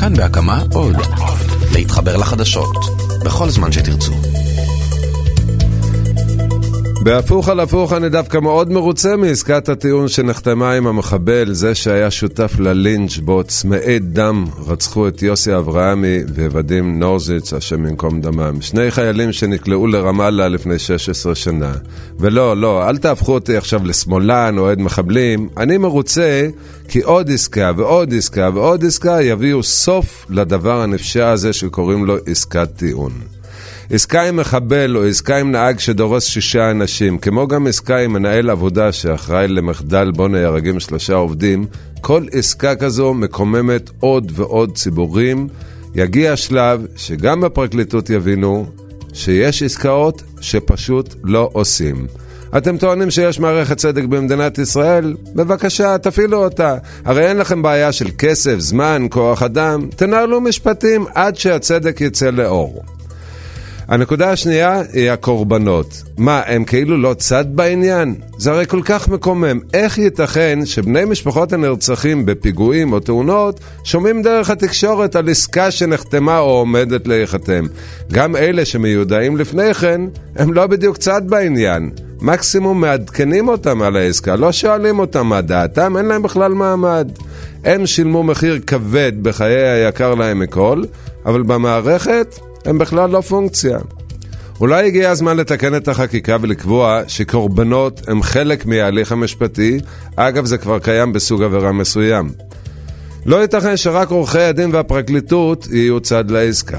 כאן בהקמה עוד. להתחבר לחדשות בכל זמן שתרצו. בהפוך על הפוך אני דווקא מאוד מרוצה מעסקת הטיעון שנחתמה עם המחבל, זה שהיה שותף ללינץ' בו צמאי דם רצחו את יוסי אברהמי ועבדים נורזיץ, השם במקום דמם, שני חיילים שנקלעו לרמאללה לפני 16 שנה. ולא, לא, אל תהפכו אותי עכשיו לשמאלן או עד מחבלים, אני מרוצה כי עוד עסקה ועוד עסקה ועוד עסקה יביאו סוף לדבר הנפשע הזה שקוראים לו עסקת טיעון. עסקה עם מחבל או עסקה עם נהג שדורס 6 אנשים, כמו גם עסקה עם מנהל עבודה שאחראי למחדל בו נהרגים 3 עובדים, כל עסקה כזו מקוממת עוד ועוד ציבורים. יגיע שלב שגם בפרקליטות יבינו שיש עסקאות שפשוט לא עושים. אתם טוענים שיש מערכת צדק במדינת ישראל? בבקשה, תפעילו אותה. הרי אין לכם בעיה של כסף, זמן, כוח אדם. תנהלו משפטים עד שהצדק יצא לאור. הנקודה השנייה היא הקורבנות. מה, הם כאילו לא צד בעניין? זה הרי כל כך מקומם. איך ייתכן שבני משפחות הנרצחים בפיגועים או תאונות שומעים דרך התקשורת על עסקה שנחתמה או עומדת להיחתם? גם אלה שמיודעים לפני כן, הם לא בדיוק צד בעניין. מקסימום מעדכנים אותם על העסקה, לא שואלים אותם מה דעתם, אין להם בכלל מעמד. הם שילמו מחיר כבד בחיי היקר להם מכל, אבל במערכת הם בכלל לא פונקציה. אולי הגיע הזמן לתקן את החקיקה ולקבוע שקורבנות הם חלק מההליך המשפטי. אגב, זה כבר קיים בסוג עבירה מסוים. לא ייתכן שרק עורכי הדין והפרקליטות יהיו צד לעסקה.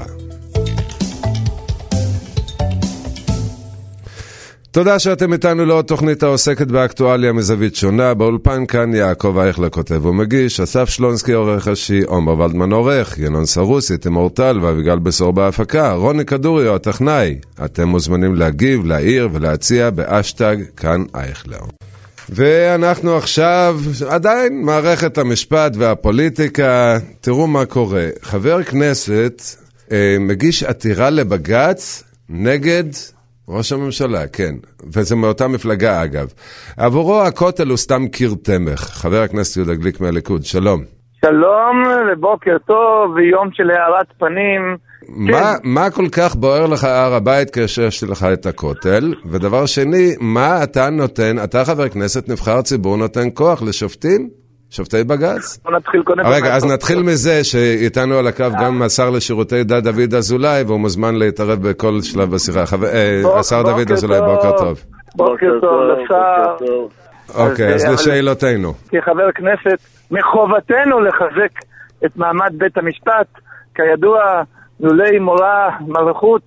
תודה שאתם איתנו לעוד תוכנית העוסקת באקטואליה מזווית שונה. באולפן כאן יעקב אייכלר כותב ומגיש, אסף שלונסקי עורך, אשי אומר ולדמן עורך, ינון סרוסי, תמור טל ואביגל בסור בהפקה, רוני כדורי או הטכנאי. אתם מוזמנים להגיב, להעיר ולהציע באשטג כאן אייכלר. ואנחנו עכשיו עדיין מערכת המשפט והפוליטיקה. תראו מה קורה. חבר כנסת מגיש עתירה לבגץ נגד ראש הממשלה, כן, וזה מאותה מפלגה אגב. עבורו הכותל הוא סתם קיר תמך. חבר הכנסת יהודה גליק מהליכוד, שלום. שלום ובוקר טוב ויום של הערת פנים. מה כל כך בוער לך הר הבית כאשר יש לך את הכותל? ודבר שני, מה אתה נותן, אתה חבר כנסת נבחר ציבור נותן כוח לשופטים? שופטי בגץ? רגע, אז נתחיל מזה שאיתנו על הקו גם השר לשירותי דת דוד אזולאי, והוא מוזמן להתערב בכל שלב בשיחה. השר דוד אזולאי, בוקר טוב. בוקר טוב, לשר. אוקיי, אז לשאלותינו. כחבר כנסת, מחובתנו לחזק את מעמד בית המשפט, כידוע, לולי מורה, מלכות,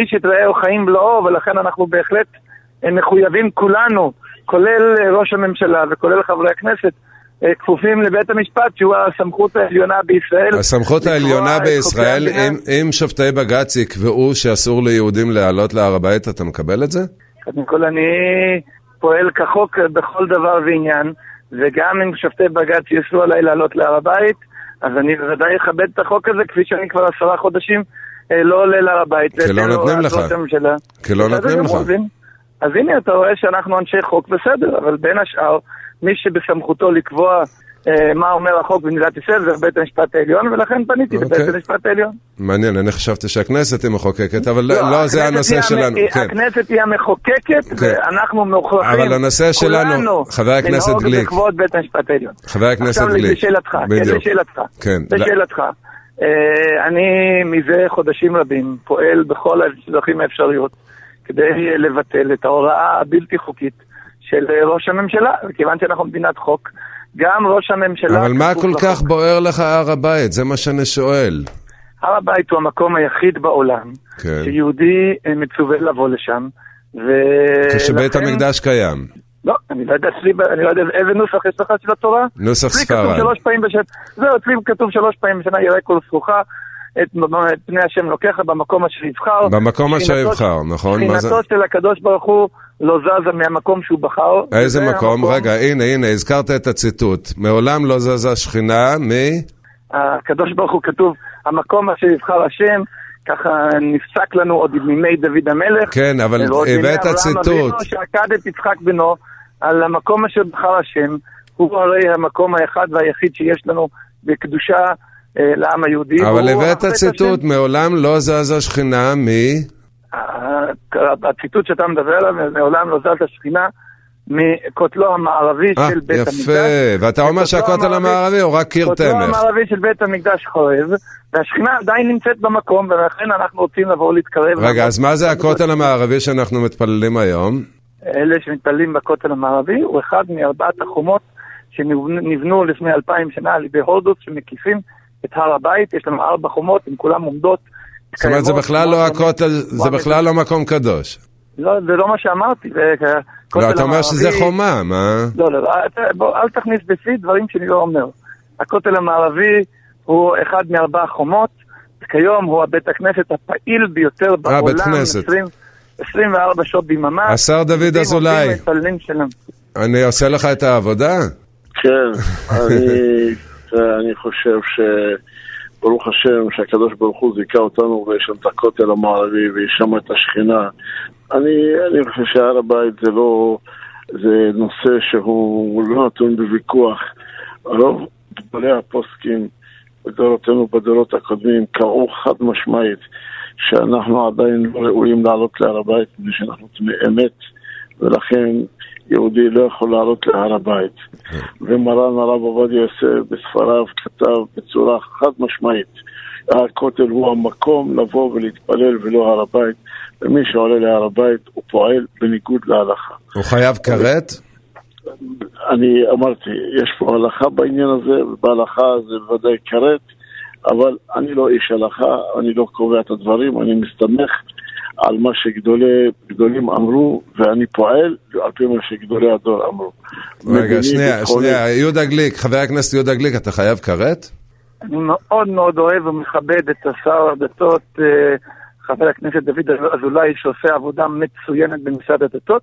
איש את רעהו חיים בלעו, ולכן אנחנו בהחלט מחויבים כולנו, כולל ראש הממשלה וכולל חברי הכנסת, כפופים לבית המשפט שהוא הסמכות העליונה בישראל. הסמכות העליונה בישראל, אם שופטי בג"ץ יקבעו שאסור ליהודים לעלות להר הבית, אתה מקבל את זה? קודם כל אני פועל כחוק בכל דבר ועניין, וגם אם שופטי בג"ץ יסרו עליי לעלות להר הבית, אז אני בוודאי אכבד את החוק הזה, כפי שאני כבר 10 חודשים לא עולה להר הבית. כי לא נותנים לך. כי לא נותנים לך. אז הנה אתה רואה שאנחנו אנשי חוק בסדר, אבל בין השאר, מי שבסמכותו לקבוע מה אומר החוק במדינת ישראל זה בית המשפט העליון, ולכן פניתי לבית המשפט העליון. מעניין, אני חשבתי שהכנסת היא מחוקקת, אבל לא, זה הנושא שלנו. הכנסת היא המחוקקת, ואנחנו מוכרחים כולנו לנהוג לכבוד בית המשפט העליון. חבר הכנסת גליק, בדיוק. לשאלתך. אני מזה חודשים רבים פועל בכל הדרכים האפשריות, כדי לבטל את ההוראה הבלתי חוקית של ראש הממשלה, וכיוון שאנחנו מדינת חוק, גם ראש הממשלה... אבל מה כל כך בוער לך הר הבית? זה מה שאני שואל. הר הבית הוא המקום היחיד בעולם, שיהודי מצווה לבוא לשם, כשבית המקדש קיים. לא, אני לא יודע, איזה נוסח יש לך של התורה? נוסח ספרד. זהו, אצלי כתוב 3 פעמים בשנה, יראה כל סרוחה, את פני השם לוקחה במקום אשר יבחר. במקום אשר יבחר, נכון. מבחינתו של הקדוש ברוך הוא לא זזה מהמקום שהוא בחר. איזה מקום? רגע, הנה, הזכרת את הציטוט. מעולם לא זזה שכינה, מי? הקדוש ברוך הוא כתוב, המקום אשר יבחר השם, ככה נפסק לנו עוד מימי דוד המלך. כן, אבל הבאת הציטוט. שעקד את יצחק בנו על המקום אשר בחר השם, הוא הרי המקום האחד והיחיד שיש לנו בקדושה, לעם היהודי. אבל לבית הציטוט, מעולם לא זז השכינה הציטוט שאתה מדבר עליו, מעולם לא זז השכינה מכותלו המערבי של בית המקדש. יפה, ואתה אומר שהכותל המערבי הוא רק קיר תמך. כותלו המערבי של בית המקדש חורב, והשכינה עדיין נמצאת במקום, ולכן אנחנו רוצים לבוא להתקרב. רגע, אז מה זה הכותל המערבי שאנחנו מתפללים היום? אלה שמתפללים בכותל המערבי הוא אחד מארבעת החומות שנבנו לפני 2000 שנה על ידי הורדות שמקיפים את הר הבית. יש לנו 4 חומות, הן כולן עומדות. זאת אומרת, זה בכלל לא הכותל, זה בכלל לא מקום קדוש. לא, זה לא מה שאמרתי. לא, אתה אומר שזה חומה, מה? לא, לא, אל תכניס בפי דברים שאני לא אומר. הכותל המערבי הוא אחד מ4 חומות, כיום הוא הבית הכנסת הפעיל ביותר בעולם, 24 שעות ביממה. השר דוד אזולאי, אני עושה לך את העבודה? כן, אני חושב שברוך השם שהקדוש ברוך הוא זיכה אותנו ויש את הכותל המערבי ויש שם את השכינה. אני חושב שהר הבית זה לא, זה נושא שהוא לא נתון בוויכוח. הרוב גדולי הפוסקים בדורותינו בדורות הקודמים קראו חד משמעית שאנחנו עדיין לא ראויים לעלות להר הבית ושאנחנו באמת, ולכן יהודי לא יכול לעלות להר הבית. ומרן הרב עובדיה יוסף בספריו כתב בצורה חד משמעית, הכותל הוא המקום לבוא ולהתפלל ולא הר הבית, ומי שעולה להר הבית הוא פועל בניגוד להלכה. הוא חייב כרת? אני אמרתי, יש פה הלכה בעניין הזה, ובהלכה זה בוודאי כרת, אבל אני לא איש הלכה, אני לא קובע את הדברים, אני מסתמך על מה שגדולים אמרו, ואני פועל על פי מה שגדולי הדור אמרו. רגע, שנייה, יהודה גליק, חבר הכנסת יהודה גליק, אתה חייב כרת? אני מאוד מאוד אוהב ומכבד את השר הדתות, חבר הכנסת דוד אזולאי, שעושה עבודה מצוינת במשרד הדתות,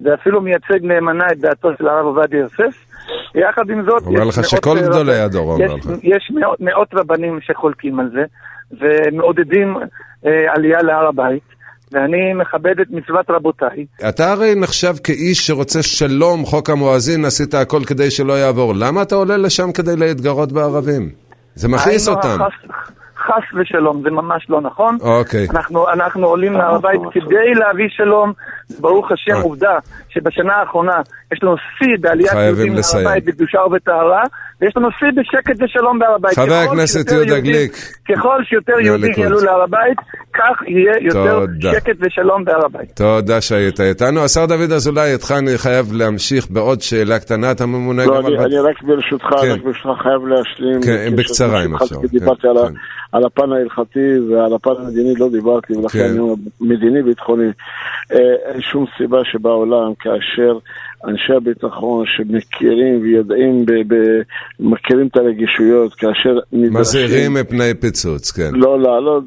ואפילו מייצג נאמנה את דעתו של הרב עובדיה יוסף. יחד עם זאת, אומר לך שכל גדולי הדור אומר לך. יש מאות רבנים שחולקים על זה, ומעודדים עלייה להר הבית, ואני מכבד את מצוות רבותיי. אתה הרי נחשב כאיש שרוצה שלום, חוק המואזין, עשית הכל כדי שלא יעבור. למה אתה עולה לשם כדי להתגרות בערבים? זה מכניס אותם. חס ושלום, זה ממש לא נכון. אוקיי. אנחנו עולים להר הבית כדי להביא שלום. ברוך השם, עובדה שבשנה האחרונה יש לנו שיא בעליית יהודים להר הבית בקדושה ובטהרה, ויש לנו שיא בשקט ושלום בהר הבית. חבר הכנסת יהודה גליק, ככל שיותר יהודים יעלו להר הבית, כך יהיה יותר שקט ושלום בהר הבית. תודה שהיית איתנו. השר דוד אזולאי, איתך אני חייב להמשיך בעוד שאלה קטנה. אתה ממונה גם על... אני רק ברשותך חייב להשלים. כן, בקצרה אם עכשיו. דיברתי על הפן ההלכתי ועל הפן המדיני לא דיברתי, ולכן מדיני ביטחוני. אין שום סיבה שבעולם כאשר אנשי הביטחון שמכירים ויודעים, מכירים את הרגישויות, כאשר נדרשים... מזהירים מפני פיצוץ, כן. לא, לא, לא,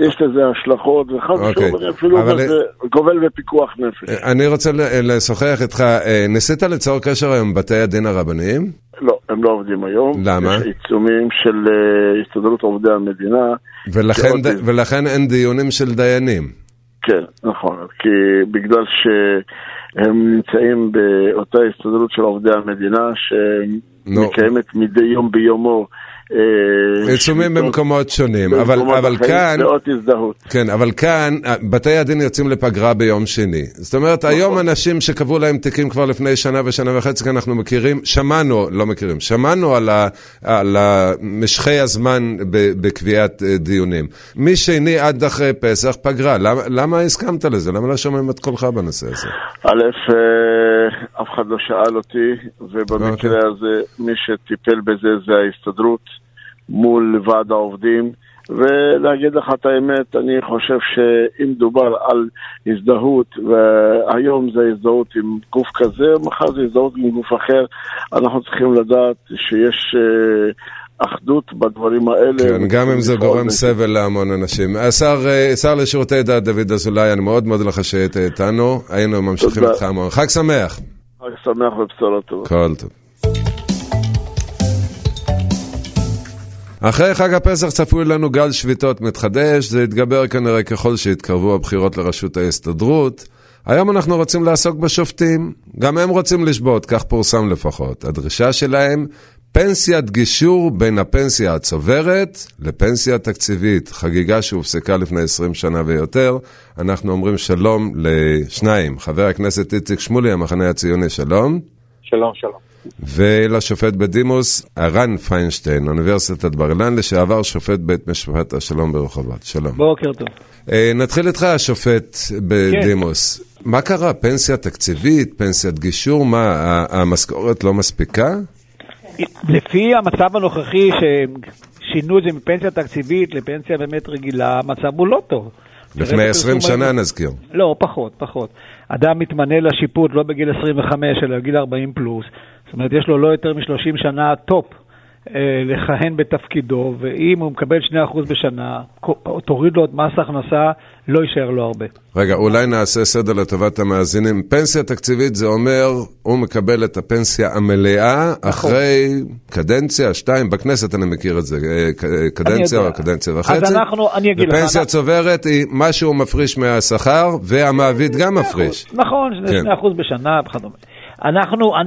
יש לזה השלכות, וחשוב, אפילו זה גובל בפיקוח נפש. אני רוצה לשוחח איתך, ניסית ליצור קשר היום בתי הדין הרבניים? לא, הם לא עובדים היום. למה? יש עיצומים של הסתדרות עובדי המדינה. ולכן אין דיונים של דיינים. כן, נכון, כי בגלל שהם נמצאים באותה הסתדרות של עובדי המדינה שמקיימת מדי יום ביומו עיצומים במקומות שונים, אבל כאן כן, אבל כאן בתי הדין יוצאים לפגרה ביום שני. זאת אומרת, היום אנשים שקבעו להם תיקים כבר לפני שנה ושנה וחצי, אנחנו מכירים, שמענו, לא מכירים, שמענו על משכי הזמן בקביעת דיונים. מי שני עד אחרי פסח פגרה. למה הסכמת לזה? למה לא שומעים את קולך בנושא הזה? א', אף אחד לא שאל אותי, ובמקרה הזה מי שטיפל בזה זה ההסתדרות מול ועד העובדים. ולהגיד לך את האמת, אני חושב שאם דובר על הזדהות, והיום זה הזדהות עם גוף כזה, מחר זה הזדהות עם גוף אחר, אנחנו צריכים לדעת שיש אחדות בדברים האלה. כן, גם אם זה גורם סבל להמון אנשים. השר לשירותי דת דוד אזולאי, אני מאוד מודה לך שהיית איתנו, היינו ממשיכים איתך המון. חג שמח. חג שמח ובשורות טובות. כל טוב. אחרי חג הפסח צפוי לנו גל שביתות מתחדש, זה יתגבר כנראה ככל שהתקרבו הבחירות לרשות ההסתדרות. היום אנחנו רוצים לעסוק בשופטים, גם הם רוצים לשבות, כך פורסם לפחות. הדרישה שלהם, פנסיית גישור בין הפנסיה הצוברת לפנסיה תקציבית, חגיגה שהופסקה לפני 20 שנה ויותר. אנחנו אומרים שלום לשניים, חבר הכנסת איציק שמולי, המחנה הציוני, שלום. שלום, שלום. ולשופט בדימוס, הרן פיינשטיין, אוניברסיטת בר אילן, לשעבר שופט בית משפט השלום ברחובות. שלום. בוקר טוב. נתחיל איתך, השופט בדימוס. כן. מה קרה? פנסיה תקציבית, פנסיית גישור, מה, המשכורת לא מספיקה? לפי המצב הנוכחי ששינו את זה מפנסיה תקציבית לפנסיה באמת רגילה, המצב הוא לא טוב. לפני 20 שנה נזכיר. לא, פחות. אדם מתמנה לשיפוט לא בגיל 25, אלא בגיל 40 פלוס. זאת אומרת, יש לו לא יותר מ-30 שנה טופ לכהן בתפקידו, ואם הוא מקבל 2% בשנה, תוריד לו את מס הכנסה, לא יישאר לו הרבה. רגע, אולי נעשה סדר לטובת המאזינים. פנסיה תקציבית זה אומר, הוא מקבל את הפנסיה המלאה אחרי קדנציה, 2, בכנסת אני מכיר את זה, קדנציה או קדנציה וחצי. אז אנחנו, אני אגיד לך. ופנסיה צוברת היא משהו מפריש מהשכר, והמעביד גם מפריש. נכון, 2% בשנה וכדומה.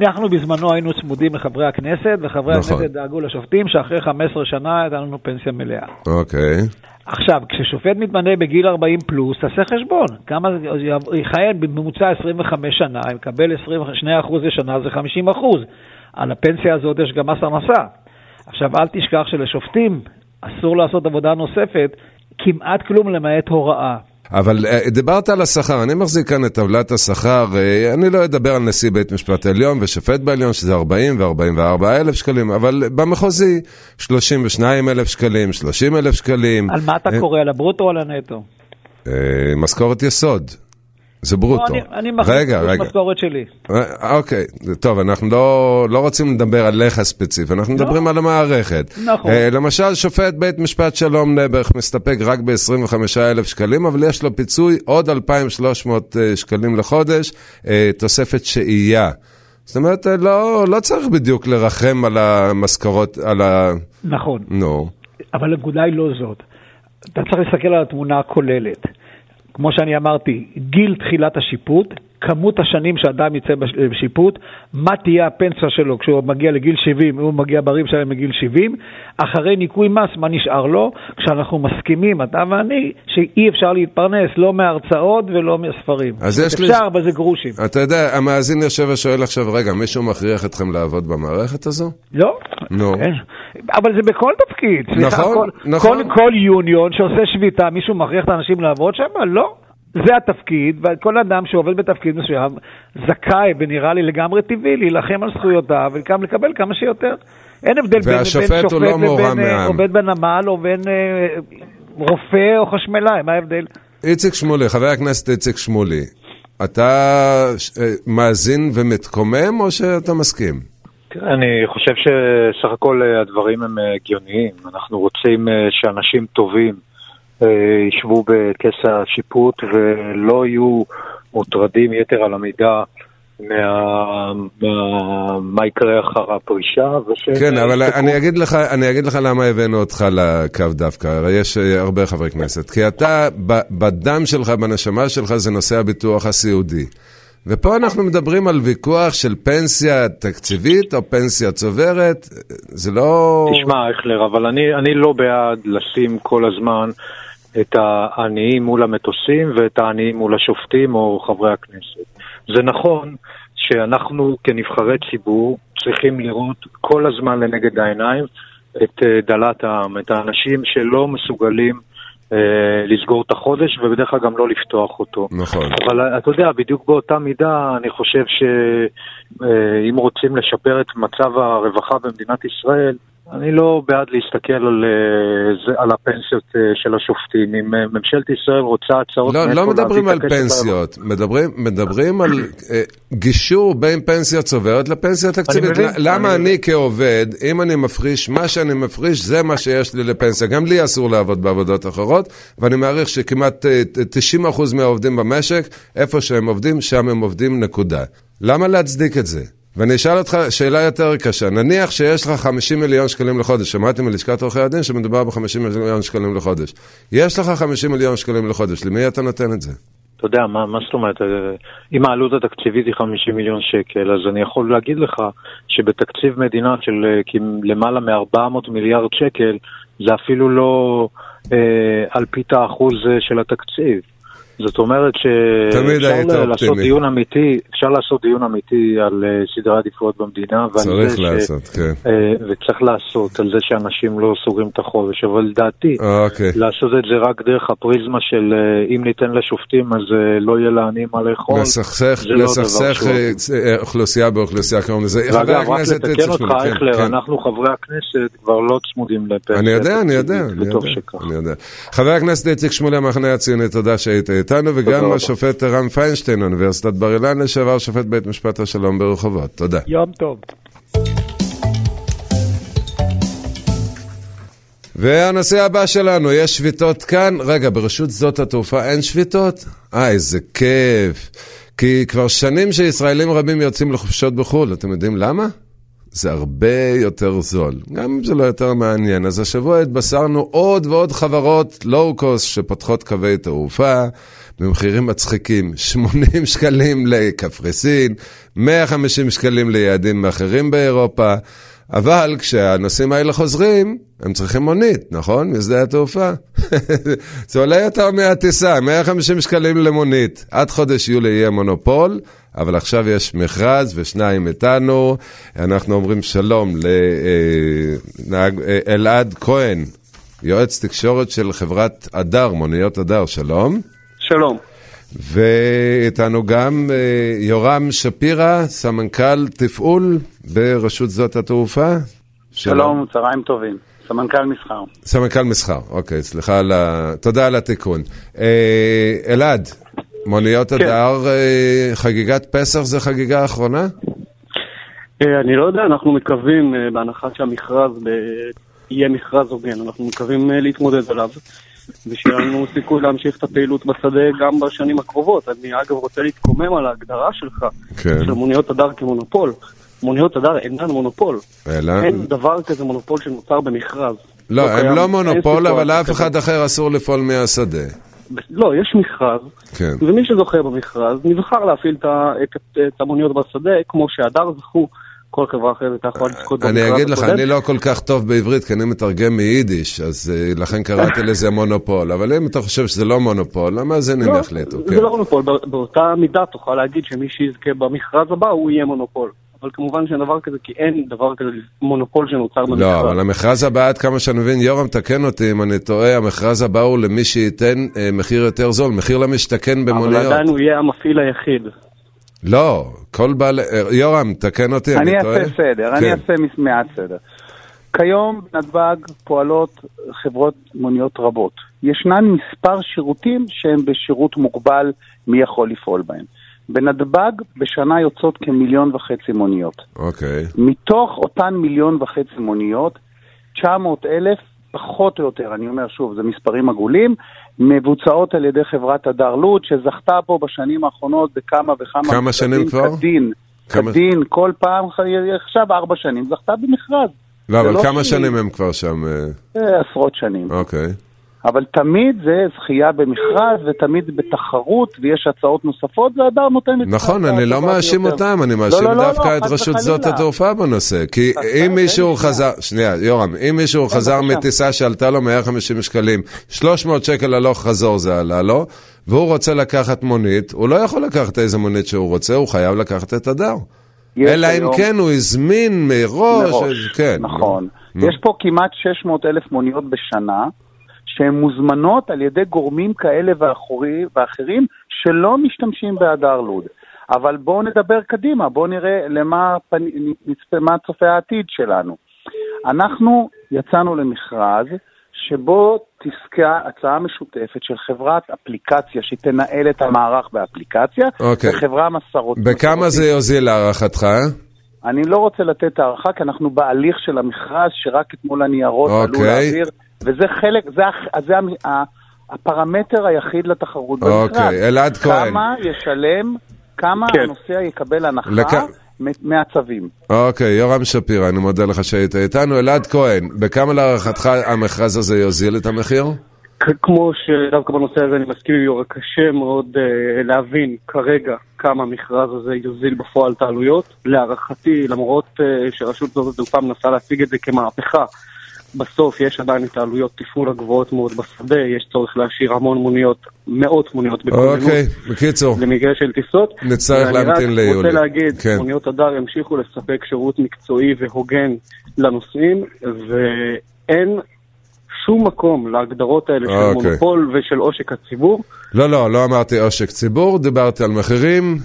אנחנו בזמנו היינו צמודים לחברי הכנסת, וחברי הכנסת דאגו לשופטים שאחרי 15 שנה הייתה לנו פנסיה מלאה. אוקיי. עכשיו, כששופט מתמנה בגיל 40 פלוס, תעשה חשבון. כמה יחיין בממוצע 25 שנה, אם קבל 2% לשנה זה 50%. על הפנסיה הזאת יש גם מס הכנסה. עכשיו, אל תשכח שלשופטים אסור לעשות עבודה נוספת, כמעט כלום למעט הוראה. אבל דיברת על השכר, אני מחזיק כאן את טבלת השכר, אני לא אדבר על נשיא בית משפט עליון ושופט בעליון, שזה 40 ו-44 אלף שקלים, אבל במחוזי 32 אלף שקלים, 30 אלף שקלים. על מה אתה קורא, על הברוטו או על הנטו? משכורת יסוד. זה ברוטו. אני מחזיק את המשכורת שלי. אוקיי, טוב, אנחנו לא רוצים לדבר עליך ספציפי, אנחנו מדברים על המערכת. נכון. למשל, שופט בית משפט שלום נברך מסתפק רק ב-25,000 שקלים, אבל יש לו פיצוי עוד 2,300 שקלים לחודש, תוספת שהייה. זאת אומרת, לא צריך בדיוק לרחם על המשכורות, על ה... נכון. נו. אבל הנקודה היא לא זאת. אתה צריך לסתכל על התמונה הכוללת. כמו שאני אמרתי, גיל תחילת השיפוט, כמות השנים שאדם יצא בשיפוט, מה תהיה הפנסיה שלו כשהוא מגיע לגיל 70, הוא מגיע בריב שלהם מגיל 70, אחרי ניקוי מס, מה נשאר לו? כשאנחנו מסכימים, אתה ואני, שאי אפשר להתפרנס, לא מההרצאות ולא מהספרים. אפשר, אבל זה גרושים. אתה יודע, המאזין יושב ושואל עכשיו, רגע, מישהו מכריח אתכם לעבוד במערכת הזו? לא. נו. אבל זה בכל תפקיד. נכון, נכון. כל יוניון שעושה שביתה, מישהו מכריח את האנשים לעבוד שם? לא. זה התפקיד, וכל אדם שעובד בתפקיד מסוים זכאי ונראה לי לגמרי טבעי להילחם על זכויותיו וגם לקבל כמה שיותר. אין הבדל בין שופט לבין עובד בנמל או בין רופא או חשמלאי, מה ההבדל? איציק שמולי, חבר הכנסת איציק שמולי, אתה מאזין ומתקומם או שאתה מסכים? אני חושב שסך הכל הדברים הם הגיוניים. אנחנו רוצים שאנשים טובים ישבו בכס השיפוט ולא יהיו מוטרדים יתר על המידה מה יקרה אחר הפרישה. כן, אבל אני אגיד לך למה הבאנו אותך לקו דווקא. הרי יש הרבה חברי כנסת. כי אתה, בדם שלך, בנשמה שלך, זה נושא הביטוח הסיעודי. ופה אנחנו מדברים על ויכוח של פנסיה תקציבית או פנסיה צוברת, זה לא... תשמע, אייכלר, אבל אני לא בעד לשים כל הזמן את העניים מול המטוסים ואת העניים מול השופטים או חברי הכנסת. זה נכון שאנחנו כנבחרי ציבור צריכים לראות כל הזמן לנגד העיניים את דלת העם, את האנשים שלא מסוגלים לסגור את החודש ובדרך כלל גם לא לפתוח אותו. נכון. אבל אתה יודע, בדיוק באותה מידה אני חושב שאם רוצים לשפר את מצב הרווחה במדינת ישראל, אני לא בעד להסתכל על הפנסיות של השופטים. אם ממשלת ישראל רוצה הצעות... לא מדברים על פנסיות, מדברים על גישור בין פנסיה צוברת לפנסיה תקציבית. למה אני כעובד, אם אני מפריש, מה שאני מפריש זה מה שיש לי לפנסיה. גם לי אסור לעבוד בעבודות אחרות, ואני מעריך שכמעט 90% מהעובדים במשק, איפה שהם עובדים, שם הם עובדים נקודה. למה להצדיק את זה? ואני אשאל אותך שאלה יותר קשה. נניח שיש לך 50 מיליון שקלים לחודש. שמעתי מלשכת עורכי הדין שמדובר ב-50 מיליון שקלים לחודש. יש לך 50 מיליון שקלים לחודש. למי אתה נותן את זה? אתה יודע, מה זאת אומרת? אם העלות התקציבית היא 50 מיליון שקל, אז אני יכול להגיד לך שבתקציב מדינה של למעלה מ-400 מיליארד שקל, זה אפילו לא על פית האחוז של התקציב. זאת אומרת שאפשר לעשות דיון אמיתי על סדרי עדיפויות במדינה, צריך לעשות, כן. וצריך לעשות על זה שאנשים לא סוגרים את החובש, אבל לדעתי, לעשות את זה רק דרך הפריזמה של אם ניתן לשופטים, אז לא יהיה לעניים מה לאכול. לסכסך אוכלוסייה באוכלוסייה, כלום לזה. ואגב, רק לתקן אותך, אייכלר, אנחנו חברי הכנסת כבר לא צמודים לפרק. אני יודע. חבר הכנסת איציק שמולי, המחנה הציוני, תודה שהיית איתנו, וגם השופט הרן פיינשטיין, אוניברסיטת בר אילן לשעבר, שופט בית משפט השלום ברחובות. תודה. יום טוב. והנושא הבא שלנו, יש שביתות כאן? רגע, ברשות זאת התעופה אין שביתות? איזה כיף. כי כבר שנים שישראלים רבים יוצאים לחופשות בחול, אתם יודעים למה? זה הרבה יותר זול, גם אם זה לא יותר מעניין. אז השבוע התבשרנו עוד ועוד חברות לואו-קוסט שפותחות קווי תעופה במחירים מצחיקים, 80 שקלים לקפריסין, 150 שקלים ליעדים אחרים באירופה, אבל כשהנוסעים האלה חוזרים, הם צריכים מונית, נכון? משדה התעופה. זה עולה יותר מהטיסה, 150 שקלים למונית. עד חודש יולי יהיה מונופול, אבל עכשיו יש מכרז ושניים איתנו. אנחנו אומרים שלום לאלעד כהן, יועץ תקשורת של חברת אדר, מוניות אדר, שלום. שלום. ואיתנו גם יורם שפירא, סמנכ"ל תפעול ברשות זאת התעופה. שלום, צהריים טובים. סמנכ"ל מסחר. סמנכ"ל מסחר, אוקיי, סליחה, תודה על התיקון. אלעד, מוניות אדר, חגיגת פסח זה חגיגה האחרונה? אני לא יודע, אנחנו מקווים, בהנחה שהמכרז יהיה מכרז הוגן, אנחנו מקווים להתמודד עליו. ושאנו סיכוי להמשיך את הפעילות בשדה גם בשנים הקרובות. אני אגב רוצה להתקומם על ההגדרה שלך, כן. של מוניות אדר כמונופול. מוניות אדר אינן מונופול. אלא... אין דבר כזה מונופול שנוצר במכרז. לא, לא הם קיים, לא מונופול, אבל אף אחד אחר אסור לפעול מהשדה. לא, יש מכרז, כן. ומי שזוכה במכרז נבחר להפעיל את המוניות בשדה, כמו שאדר זכו כל חברה אחרת, אתה יכול לזכות במכרז. אני אגיד לך, אני לא כל כך טוב בעברית, כי אני מתרגם מיידיש, אז לכן קראתי לזה מונופול. אבל אם אתה חושב שזה לא מונופול, המאזינים לא, יחליטו. זה כן. לא מונופול. באותה מידה תוכל להגיד שמי שיזכה במכרז הבא, הוא יהיה מונופול. אבל כמובן שאין דבר כזה, כי אין דבר כזה מונופול שנוצר במכרז. לא, אבל המכרז הבא, עד כמה שאני מבין, יורם תקן אותי אם אני טועה, המכרז הבא הוא למי שייתן מחיר יותר זול, מחיר למשתכן במוניות. אבל עדיין הוא יהיה המפעיל היחיד. לא, כל בעל... יורם, תקן אותי, אני טועה. אני אעשה מעט סדר. כיום בנתב"ג פועלות חברות מוניות רבות. ישנן מספר שירותים שהם בשירות מוגבל מי יכול לפעול בהם. בנתב"ג בשנה יוצאות כ1.5 מיליון מוניות. אוקיי. מתוך אותן 1.5 מיליון מוניות, 900,000 פחות או יותר, אני אומר שוב, זה מספרים עגולים, מבוצעות על ידי חברת אדר לוד, שזכתה פה בשנים האחרונות בכמה וכמה... כמה שנים כבר? כדין, כל פעם, עכשיו 4 שנים, זכתה במכרז. לא, אבל כמה שנים הם כבר שם? עשרות שנים. אוקיי. אבל תמיד זה זכייה במכרז, ותמיד בתחרות, ויש הצעות נוספות, והאדם נותן את... נכון, אני לא מאשים אותם, אני מאשים דווקא את רשות זאת התעופה בנושא, כי אם מישהו חזר... שנייה, יורם, אם מישהו חזר מטיסה שעלתה לו 150 שקלים, 300 שקל הלוך חזור זה עלה לו, והוא רוצה לקחת מונית, הוא לא יכול לקחת איזה מונית שהוא רוצה, הוא חייב לקחת את אדר. אלא אם כן הוא הזמין מראש. נכון. יש פה כמעט 600,000 מוניות בשנה, שהן מוזמנות על ידי גורמים כאלה ואחרים שלא משתמשים באדר לוד. אבל בואו נדבר קדימה, בואו נראה מה צופה העתיד שלנו. אנחנו יצאנו למכרז שבו תזכה הצעה משותפת של חברת אפליקציה שתנהל את המערך באפליקציה, וחברה מסרות. בכמה זה יוזיל להערכתך? אני לא רוצה לתת הערכה, כי אנחנו בהליך של המכרז שרק אתמול הניירות עלו להעביר... וזה חלק, זה הפרמטר היחיד לתחרות במכרז. אוקיי, אלעד כהן. כמה ישלם, כמה הנוסע יקבל הנחה מהצווים. אוקיי, יורם שפירא, אני מודה לך שהיית איתנו. אלעד כהן, בכמה להערכתך המכרז הזה יוזיל את המחיר? כמו שדווקא בנושא הזה אני מסכים עם יורק, קשה מאוד להבין כרגע כמה המכרז הזה יוזיל בפועל תעלויות. להערכתי, למרות שרשות זאת התעופה מנסה להציג את זה כמהפכה, בסוף יש עדיין את העלויות תפעול הגבוהות מאוד בשדה, יש צורך להשאיר המון מוניות, מאות מוניות בקומנות. אוקיי, בקיצור. למקרה של טיסות. נצטרך להמתין ליולי. אני רק רוצה להגיד, כן. מוניות הדר ימשיכו לספק שירות מקצועי והוגן לנוסעים, ואין שום מקום להגדרות האלה של מונופול ושל עושק הציבור. לא אמרתי עושק ציבור, דיברתי על מחירים,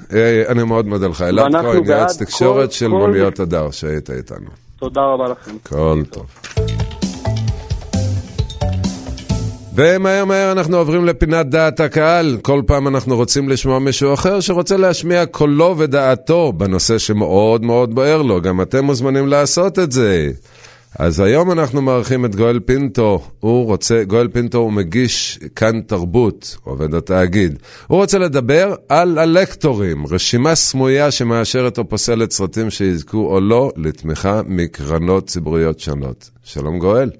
אני מאוד מודה לך. אלעד כהן, יועץ תקשורת של מוניות הדר שהיית איתנו. תודה רבה לכם. כל טוב. ומהר אנחנו עוברים לפינת דעת הקהל. כל פעם אנחנו רוצים לשמוע מישהו אחר שרוצה להשמיע קולו ודעתו בנושא שמאוד מאוד בוער לו. גם אתם מוזמנים לעשות את זה. אז היום אנחנו מארחים את גואל פינטו. גואל פינטו הוא מגיש כאן תרבות, עובד התאגיד. הוא רוצה לדבר על הלקטורים, רשימה סמויה שמאשרת או פוסלת סרטים שיזכו או לא לתמיכה מקרנות ציבוריות שונות. שלום גואל.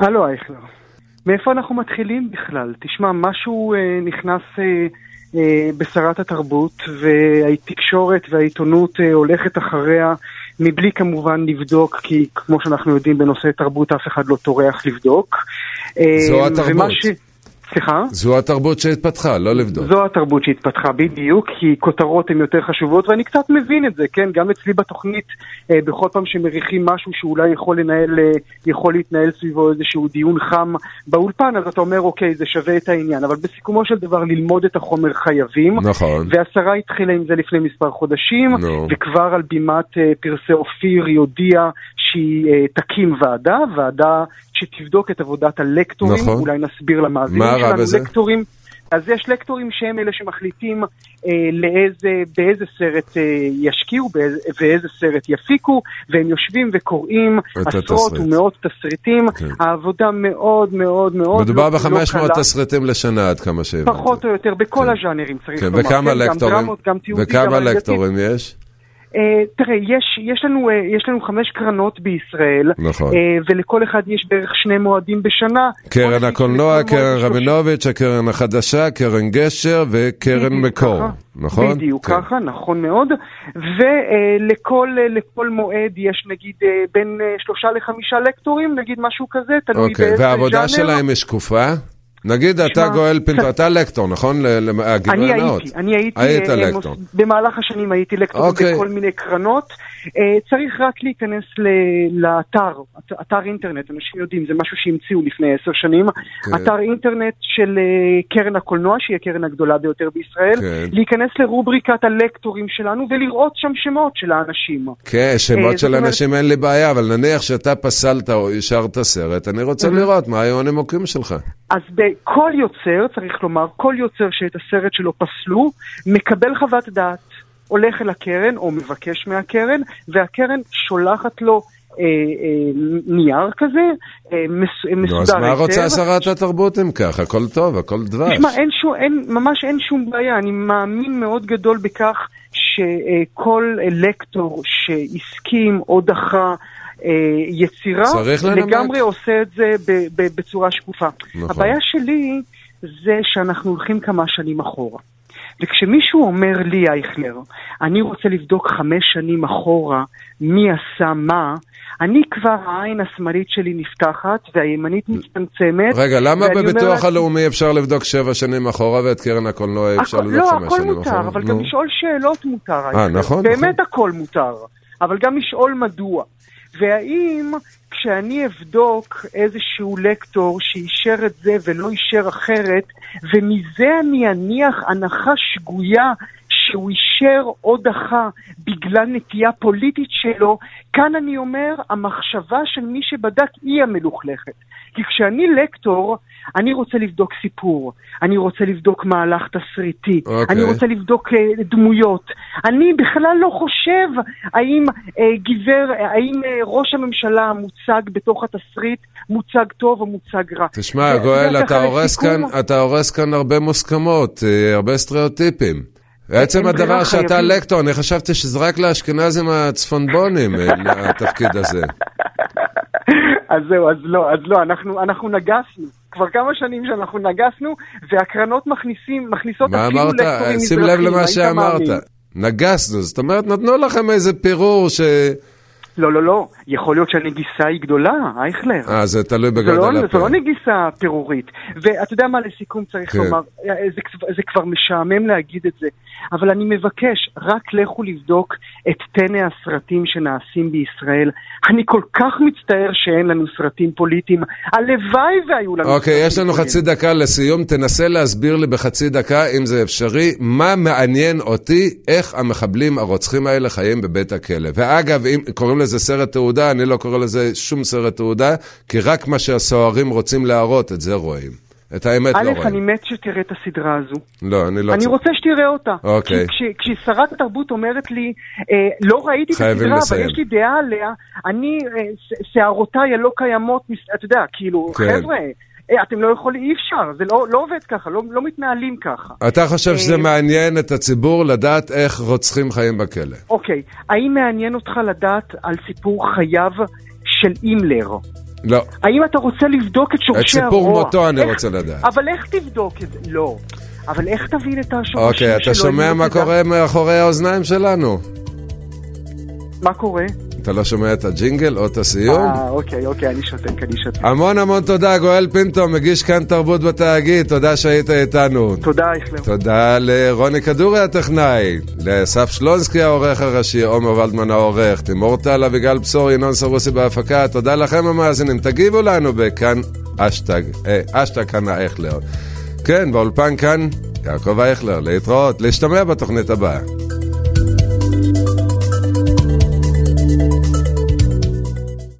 הלו אייכלר. מאיפה אנחנו מתחילים בכלל? תשמע, משהו נכנס בשרת התרבות, והתקשורת והעיתונות הולכת אחריה, מבלי כמובן לבדוק, כי כמו שאנחנו יודעים בנושא תרבות, אף אחד לא תורח לבדוק. זו התרבות. סליחה? זו התרבות שהתפתחה, לא לבדוק. זו התרבות שהתפתחה בדיוק, כי כותרות הן יותר חשובות, ואני קצת מבין את זה, כן? גם אצלי בתוכנית, בכל פעם שמריחים משהו שאולי יכול להתנהל סביבו איזשהו דיון חם באולפן, אז אתה אומר, אוקיי, זה שווה את העניין. אבל בסיכומו של דבר, ללמוד את החומר חייבים. נכון. והשרה התחילה עם זה לפני מספר חודשים, וכבר על בימת פרסי אופיר יודיע שהיא תקים ועדה שתבדוק את עבודת הלקטורים, נכון. אולי נסביר למאזינים שלנו לקטורים. אז יש לקטורים שהם אלה שמחליטים באיזה סרט ישקיעו ואיזה סרט יפיקו, והם יושבים וקוראים עשרות ומאות תסריטים, כן. העבודה מאוד מאוד מאוד מדובר ב-500 תסריטים לשנה עד כמה שהבנתי. פחות או יותר, בכל כן. הז'אנרים צריך כן. לומר. וכמה כן, לקטורים, גם דרמות, גם תיעודי, וכמה גם לקטורים יש? תראה, יש לנו 5 קרנות בישראל, ולכל אחד יש בערך 2 מועדים בשנה. קרן הקולנוע, קרן רבינוביץ', הקרן החדשה, קרן גשר וקרן מקור. נכון? בדיוק ככה, נכון מאוד. ולכל מועד יש נגיד בין 3 ל5 לקטורים, נגיד משהו כזה, תלוי באיזה ז'אנר. והעבודה שלהם יש שקופה? נגיד, אתה גואל פינטו, אתה לקטור, נכון? אני הייתי במהלך השנים הייתי לקטור בכל מיני קרנות. צריך רק להיכנס לאתר אינטרנט, אנשים יודעים, זה משהו שהמציאו לפני 10 שנים, אתר אינטרנט של קרן הקולנוע, שהיא הקרן הגדולה ביותר בישראל, להיכנס לרובריקת הלקטורים שלנו ולראות שם שמות של האנשים. כן, שמות של אנשים אין לי בעיה, אבל נניח שאתה פסלת או השארת סרט, אני רוצה לראות מה היו הנימוקים שלך. אז בכל יוצר, צריך לומר, כל יוצר שאת הסרט שלו פסלו, מקבל חוות דעת, הולך אל הקרן או מבקש מהקרן, והקרן שולחת לו נייר כזה, מסודר. אז מה רוצה שרת התרבות אם כך? הכל טוב, הכל דבש. תשמע, ממש אין שום בעיה. אני מאמין מאוד גדול בכך שכל לקטור שהסכים או דחה, יצירה לגמרי עושה את זה בצורה שקופה. הבעיה שלי זה שאנחנו הולכים כמה שנים אחורה, וכשמישהו אומר לי אייכלר, אני רוצה לבדוק 5 שנים אחורה מי עשה מה, אני כבר העין השמאלית שלי נפתחת והימנית מצטמצמת. רגע, למה בביטוח הלאומי אפשר לבדוק 7 שנים אחורה ואת קרן הקולנוע אפשר לבדוק 5 שנים אחורה? לא, הכל מותר, אבל גם לשאול שאלות מותר. באמת הכל מותר, אבל גם לשאול מדוע. והאם כשאני אבדוק איזשהו לקטור שאישר את זה ולא אישר אחרת, ומזה אני אניח הנחה שגויה שהוא אישר או דחה בגלל נטייה פוליטית שלו, כאן אני אומר, המחשבה של מי שבדק היא המלוכלכת. כי כשאני לקטור, אני רוצה לבדוק סיפור, אני רוצה לבדוק מהלך תסריטי, אני רוצה לבדוק דמויות. אני בכלל לא חושב האם ראש הממשלה מוצג בתוך התסריט, מוצג טוב או מוצג רע. תשמע, גואל, אתה הורס כאן הרבה מוסכמות, הרבה סטריאוטיפים. בעצם הדבר שאתה לקטור, אני חשבתי שזה רק לאשכנזים הצפונבונים, התפקיד הזה. אז זהו, אז לא, אנחנו נגסנו. כבר כמה שנים שאנחנו נגסנו, והקרנות מכניסות... מה אמרת? שים לב למה שאמרת. נגסנו, זאת אומרת, נתנו לכם איזה פירור ש... לא, יכול להיות שהנגיסה היא גדולה, אייכלר. זה תלוי בגדל הפה. זה לא נגיסה פירורית. ואתה יודע מה לסיכום צריך לומר, זה כבר משעמם להגיד את זה, אבל אני מבקש, רק לכו לבדוק את תני הסרטים שנעשים בישראל. אני כל כך מצטער שאין לנו סרטים פוליטיים, הלוואי והיו לנו... אוקיי, יש לנו חצי דקה לסיום, תנסה להסביר לי בחצי דקה, אם זה אפשרי, מה מעניין אותי, איך המחבלים הרוצחים האלה חיים בבית הכלא. ואגב, אם קוראים לזה סרט תעודה, אני לא קורא לזה שום סרט תעודה, כי רק מה שהסוהרים רוצים להראות, את זה רואים. את האמת לא רואים. אני מת שתראה את הסדרה הזו. לא, אני לא... אני רוצה שתראה אותה. אוקיי. כששרת התרבות אומרת לי, לא ראיתי את הסדרה, אבל יש לי דעה עליה, אני, שערותיי הלא קיימות, אתה יודע, כאילו, חבר'ה, אתם לא יכולים, אי אפשר, זה לא עובד ככה, לא מתנהלים ככה. אתה חושב שזה מעניין את הציבור לדעת איך רוצחים חיים בכלא? אוקיי. האם מעניין אותך לדעת על סיפור חייו של אימלר? לא. האם אתה רוצה לבדוק את שורשי הרוע? את סיפור מותו אני רוצה לדעת. אבל איך תבדוק את זה? לא. אבל איך תבין את השורשים שלו? אוקיי, אתה שומע מה קורה מאחורי האוזניים שלנו? מה קורה? אתה לא שומע את הג'ינגל או את הסיום? אוקיי, אני שותק. המון תודה, גואל פינטו, מגיש כאן תרבות בתאגיד, תודה שהיית איתנו. תודה, איכלר. תודה לרוני כדורי הטכנאי, לאסף שלונסקי העורך הראשי, יעקב ולדמן העורך, תימור טל, אביגל בשור, ינון סרוסי בהפקה, תודה לכם המאזינים, תגיבו לנו בכאן, אשטג כאן האיכלר. כן, באולפן כאן, יעקב אייכלר, להתראות, להשתמע בתוכנית הבאה.